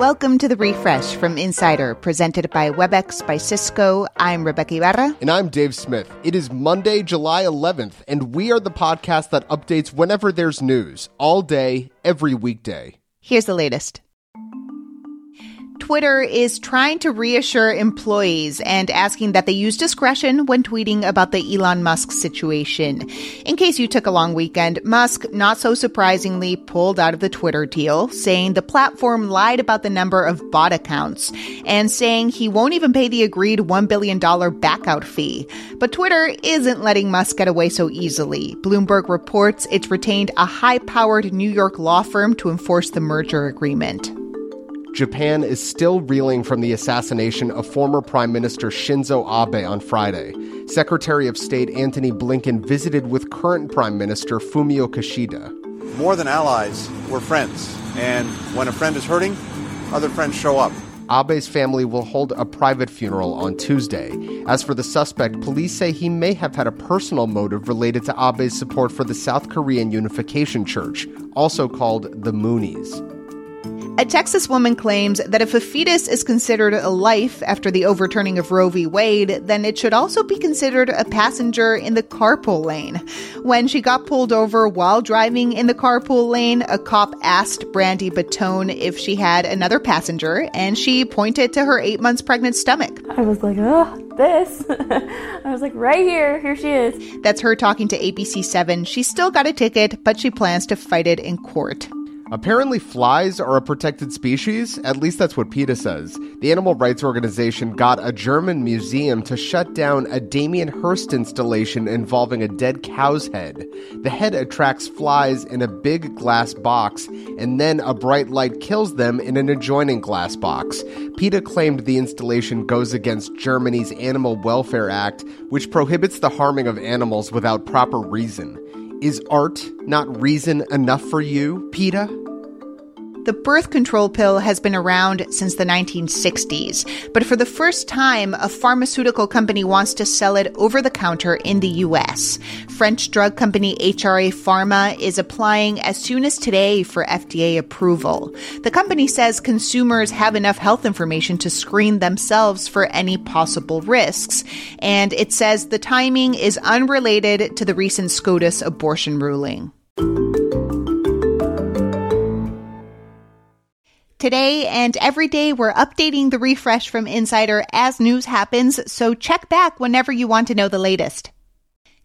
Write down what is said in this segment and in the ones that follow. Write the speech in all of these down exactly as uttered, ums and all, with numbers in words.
Welcome to The Refresh from Insider, presented by Webex by Cisco. I'm Rebecca Ibarra. And I'm Dave Smith. It is Monday, July eleventh, and we are the podcast that updates whenever there's news, all day, every weekday. Here's the latest. Twitter is trying to reassure employees and asking that they use discretion when tweeting about the Elon Musk situation. In case you took a long weekend, Musk, not so surprisingly, pulled out of the Twitter deal, saying the platform lied about the number of bot accounts and saying he won't even pay the agreed one billion dollars backout fee. But Twitter isn't letting Musk get away so easily. Bloomberg reports it's retained a high-powered New York law firm to enforce the merger agreement. Japan is still reeling from the assassination of former Prime Minister Shinzo Abe on Friday. Secretary of State Antony Blinken visited with current Prime Minister Fumio Kishida. More than allies, we're friends. And when a friend is hurting, other friends show up. Abe's family will hold a private funeral on Tuesday. As for the suspect, police say he may have had a personal motive related to Abe's support for the South Korean Unification Church, also called the Moonies. A Texas woman claims that if a fetus is considered a life after the overturning of Roe v. Wade, then it should also be considered a passenger in the carpool lane. When she got pulled over while driving in the carpool lane, a cop asked Brandy Batone if she had another passenger, and she pointed to her eight months pregnant stomach. I was like, oh. This. I was like, right here. Here she is. That's her talking to A B C seven. She still got a ticket, but she plans to fight it in court. Apparently flies are a protected species. At least that's what PETA says. The animal rights organization got a German museum to shut down a Damien Hirst installation involving a dead cow's head. The head attracts flies in a big glass box, and then a bright light kills them in an adjoining glass box. PETA claimed the installation goes against Germany's Animal Welfare Act, which prohibits the harming of animals without proper reason. Is art not reason enough for you, PETA? The birth control pill has been around since the nineteen sixties, but for the first time, a pharmaceutical company wants to sell it over the counter in the U S. French drug company H R A Pharma is applying as soon as today for F D A approval. The company says consumers have enough health information to screen themselves for any possible risks, and it says the timing is unrelated to the recent SCOTUS abortion ruling. Today and every day, we're updating The Refresh from Insider as news happens, so check back whenever you want to know the latest.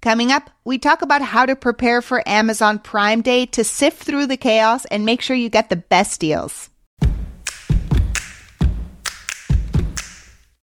Coming up, we talk about how to prepare for Amazon Prime Day to sift through the chaos and make sure you get the best deals.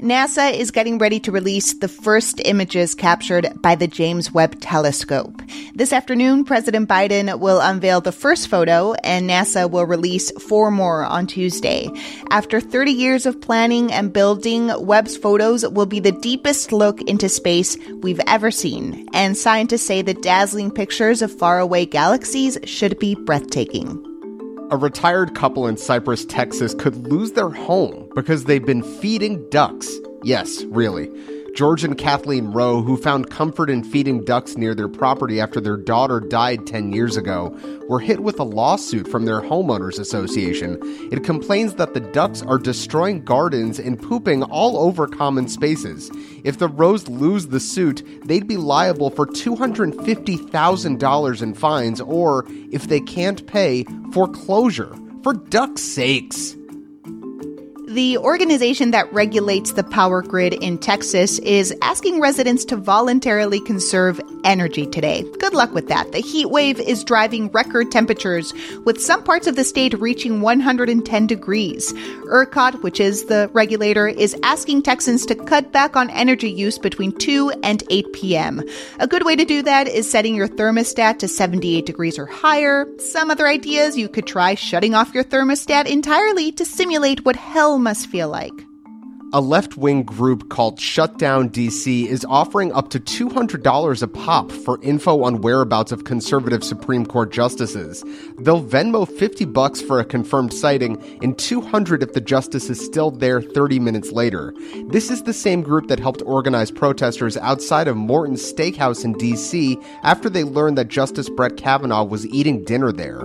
NASA is getting ready to release the first images captured by the James Webb telescope. This afternoon, President Biden will unveil the first photo, and NASA will release four more on Tuesday. After thirty years of planning and building, Webb's photos will be the deepest look into space we've ever seen, and scientists say the dazzling pictures of faraway galaxies should be breathtaking. A retired couple in Cypress, Texas could lose their home because they've been feeding ducks. Yes, really. George and Kathleen Rowe, who found comfort in feeding ducks near their property after their daughter died ten years ago, were hit with a lawsuit from their homeowners association. It complains that the ducks are destroying gardens and pooping all over common spaces. If the Rowes lose the suit, they'd be liable for two hundred fifty thousand dollars in fines or, if they can't pay, foreclosure. For ducks' sakes. The organization that regulates the power grid in Texas is asking residents to voluntarily conserve energy today. Good luck with that. The heat wave is driving record temperatures, with some parts of the state reaching one hundred ten degrees. ERCOT, which is the regulator, is asking Texans to cut back on energy use between two and eight p.m. A good way to do that is setting your thermostat to seventy-eight degrees or higher. Some other ideas, you could try shutting off your thermostat entirely to simulate what hell must feel like. a left-wing group called Shutdown D C is offering up to two hundred dollars a pop for info on whereabouts of conservative Supreme Court justices. They'll Venmo fifty bucks for a confirmed sighting and two hundred dollars if the justice is still there thirty minutes later. This is the same group that helped organize protesters outside of Morton's Steakhouse in D C after they learned that Justice Brett Kavanaugh was eating dinner there.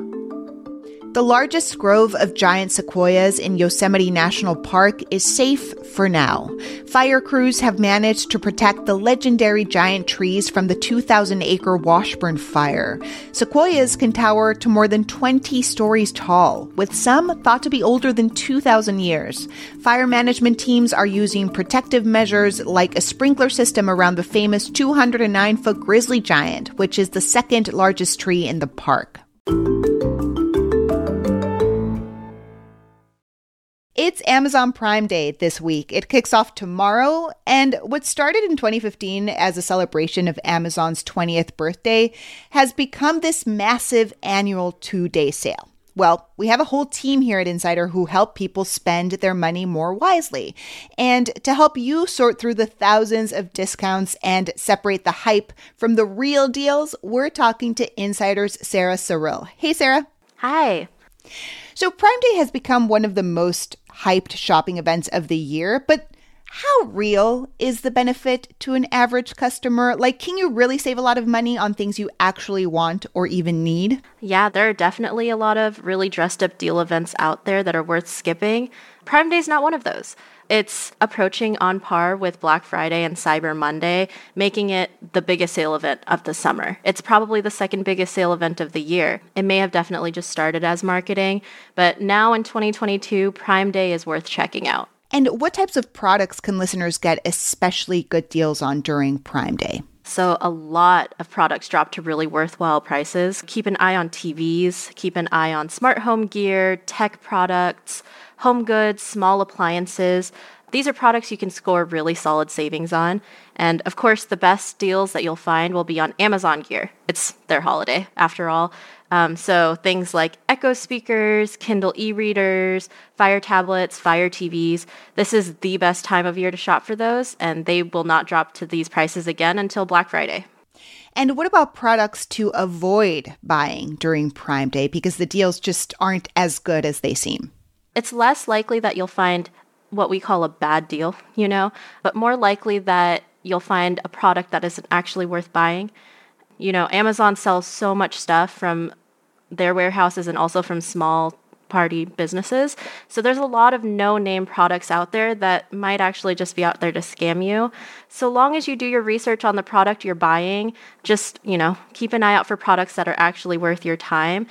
The largest grove of giant sequoias in Yosemite National Park is safe for now. Fire crews have managed to protect the legendary giant trees from the two thousand acre Washburn Fire. Sequoias can tower to more than twenty stories tall, with some thought to be older than two thousand years. Fire management teams are using protective measures like a sprinkler system around the famous two hundred nine foot Grizzly Giant, which is the second largest tree in the park. It's Amazon Prime Day this week. It kicks off tomorrow, and what started in twenty fifteen as a celebration of Amazon's twentieth birthday has become this massive annual two-day sale. Well, we have a whole team here at Insider who help people spend their money more wisely. And to help you sort through the thousands of discounts and separate the hype from the real deals, we're talking to Insider's Sarah Sorrell. Hey, Sarah. Hi. So Prime Day has become one of the most hyped shopping events of the year, but how real is the benefit to an average customer? Like, can you really save a lot of money on things you actually want or even need? Yeah, there are definitely a lot of really dressed up deal events out there that are worth skipping. Prime Day is not one of those. It's approaching on par with Black Friday and Cyber Monday, making it the biggest sale event of the summer. It's probably the second biggest sale event of the year. It may have definitely just started as marketing, but now in twenty twenty-two, Prime Day is worth checking out. And what types of products can listeners get especially good deals on during Prime Day? So a lot of products drop to really worthwhile prices. Keep an eye on T Vs, keep an eye on smart home gear, tech products, home goods, small appliances. These are products you can score really solid savings on. And of course, the best deals that you'll find will be on Amazon gear. It's their holiday, after all. Um, so things like Echo speakers, Kindle e-readers, Fire tablets, Fire T Vs. This is the best time of year to shop for those, and they will not drop to these prices again until Black Friday. And what about products to avoid buying during Prime Day because the deals just aren't as good as they seem? It's less likely that you'll find what we call a bad deal, you know, but more likely that you'll find a product that isn't actually worth buying. You know, Amazon sells so much stuff from their warehouses and also from small party businesses. So there's a lot of no-name products out there that might actually just be out there to scam you. So long as you do your research on the product you're buying, just, you know, keep an eye out for products that are actually worth your time.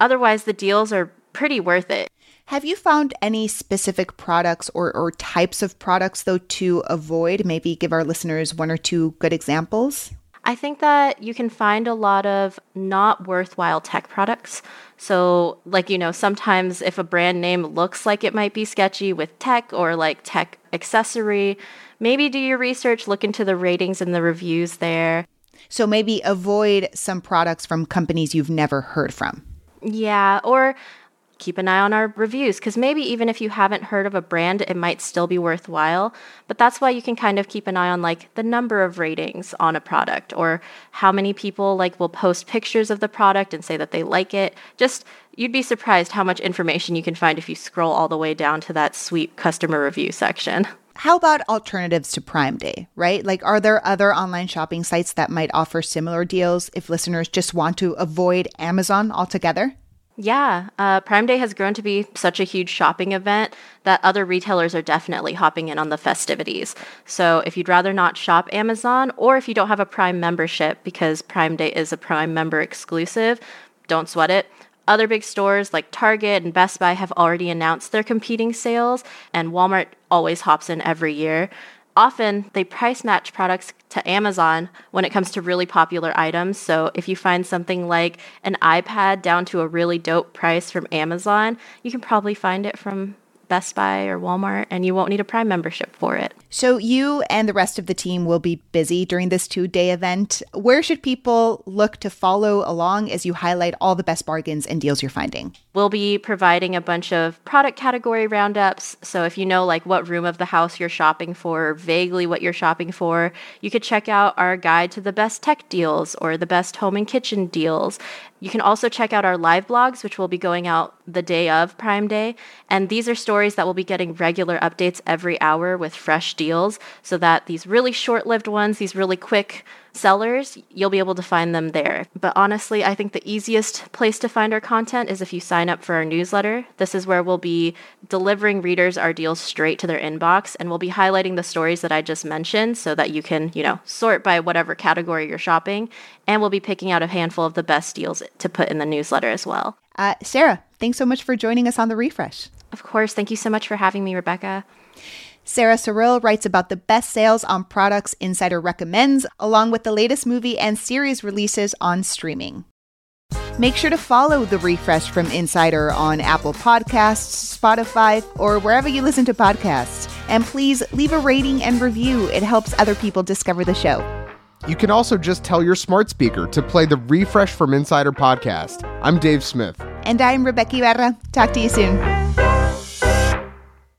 Otherwise, the deals are pretty worth it. Have you found any specific products or, or types of products, though, to avoid? Maybe give our listeners one or two good examples. I think that you can find a lot of not worthwhile tech products. So like, you know, sometimes if a brand name looks like it might be sketchy with tech or like tech accessory, maybe do your research, look into the ratings and the reviews there. So maybe avoid some products from companies you've never heard from. Yeah, or keep an eye on our reviews, because maybe even if you haven't heard of a brand, it might still be worthwhile. But that's why you can kind of keep an eye on like the number of ratings on a product or how many people like will post pictures of the product and say that they like it. Just you'd be surprised how much information you can find if you scroll all the way down to that sweet customer review section. How about alternatives to Prime Day, right? Like, are there other online shopping sites that might offer similar deals if listeners just want to avoid Amazon altogether? Yeah, uh, Prime Day has grown to be such a huge shopping event that other retailers are definitely hopping in on the festivities. So if you'd rather not shop Amazon, or if you don't have a Prime membership, because Prime Day is a Prime member exclusive, don't sweat it. Other big stores like Target and Best Buy have already announced their competing sales, and Walmart always hops in every year. Often, they price match products to Amazon when it comes to really popular items. So if you find something like an iPad down to a really dope price from Amazon, you can probably find it from Best Buy or Walmart, and you won't need a Prime membership for it. So you and the rest of the team will be busy during this two-day event. Where should people look to follow along as you highlight all the best bargains and deals you're finding? We'll be providing a bunch of product category roundups. So if you know like what room of the house you're shopping for, vaguely what you're shopping for, you could check out our guide to the best tech deals or the best home and kitchen deals. You can also check out our live blogs, which will be going out the day of Prime Day. And these are stories that will be getting regular updates every hour with fresh deals, so that these really short-lived ones, these really quick sellers, you'll be able to find them there. But honestly, I think the easiest place to find our content is if you sign up for our newsletter. This is where we'll be delivering readers our deals straight to their inbox, and we'll be highlighting the stories that I just mentioned so that you can, you know, sort by whatever category you're shopping, and we'll be picking out a handful of the best deals to put in the newsletter as well. Uh, Sarah, thanks so much for joining us on The Refresh. Of course. Thank you so much for having me, Rebecca. Sarah Sorrell writes about the best sales on products Insider recommends, along with the latest movie and series releases on streaming. Make sure to follow The Refresh from Insider on Apple Podcasts, Spotify, or wherever you listen to podcasts. And please leave a rating and review. It helps other people discover the show. You can also just tell your smart speaker to play The Refresh from Insider podcast. I'm Dave Smith. And I'm Rebecca Ibarra. Talk to you soon.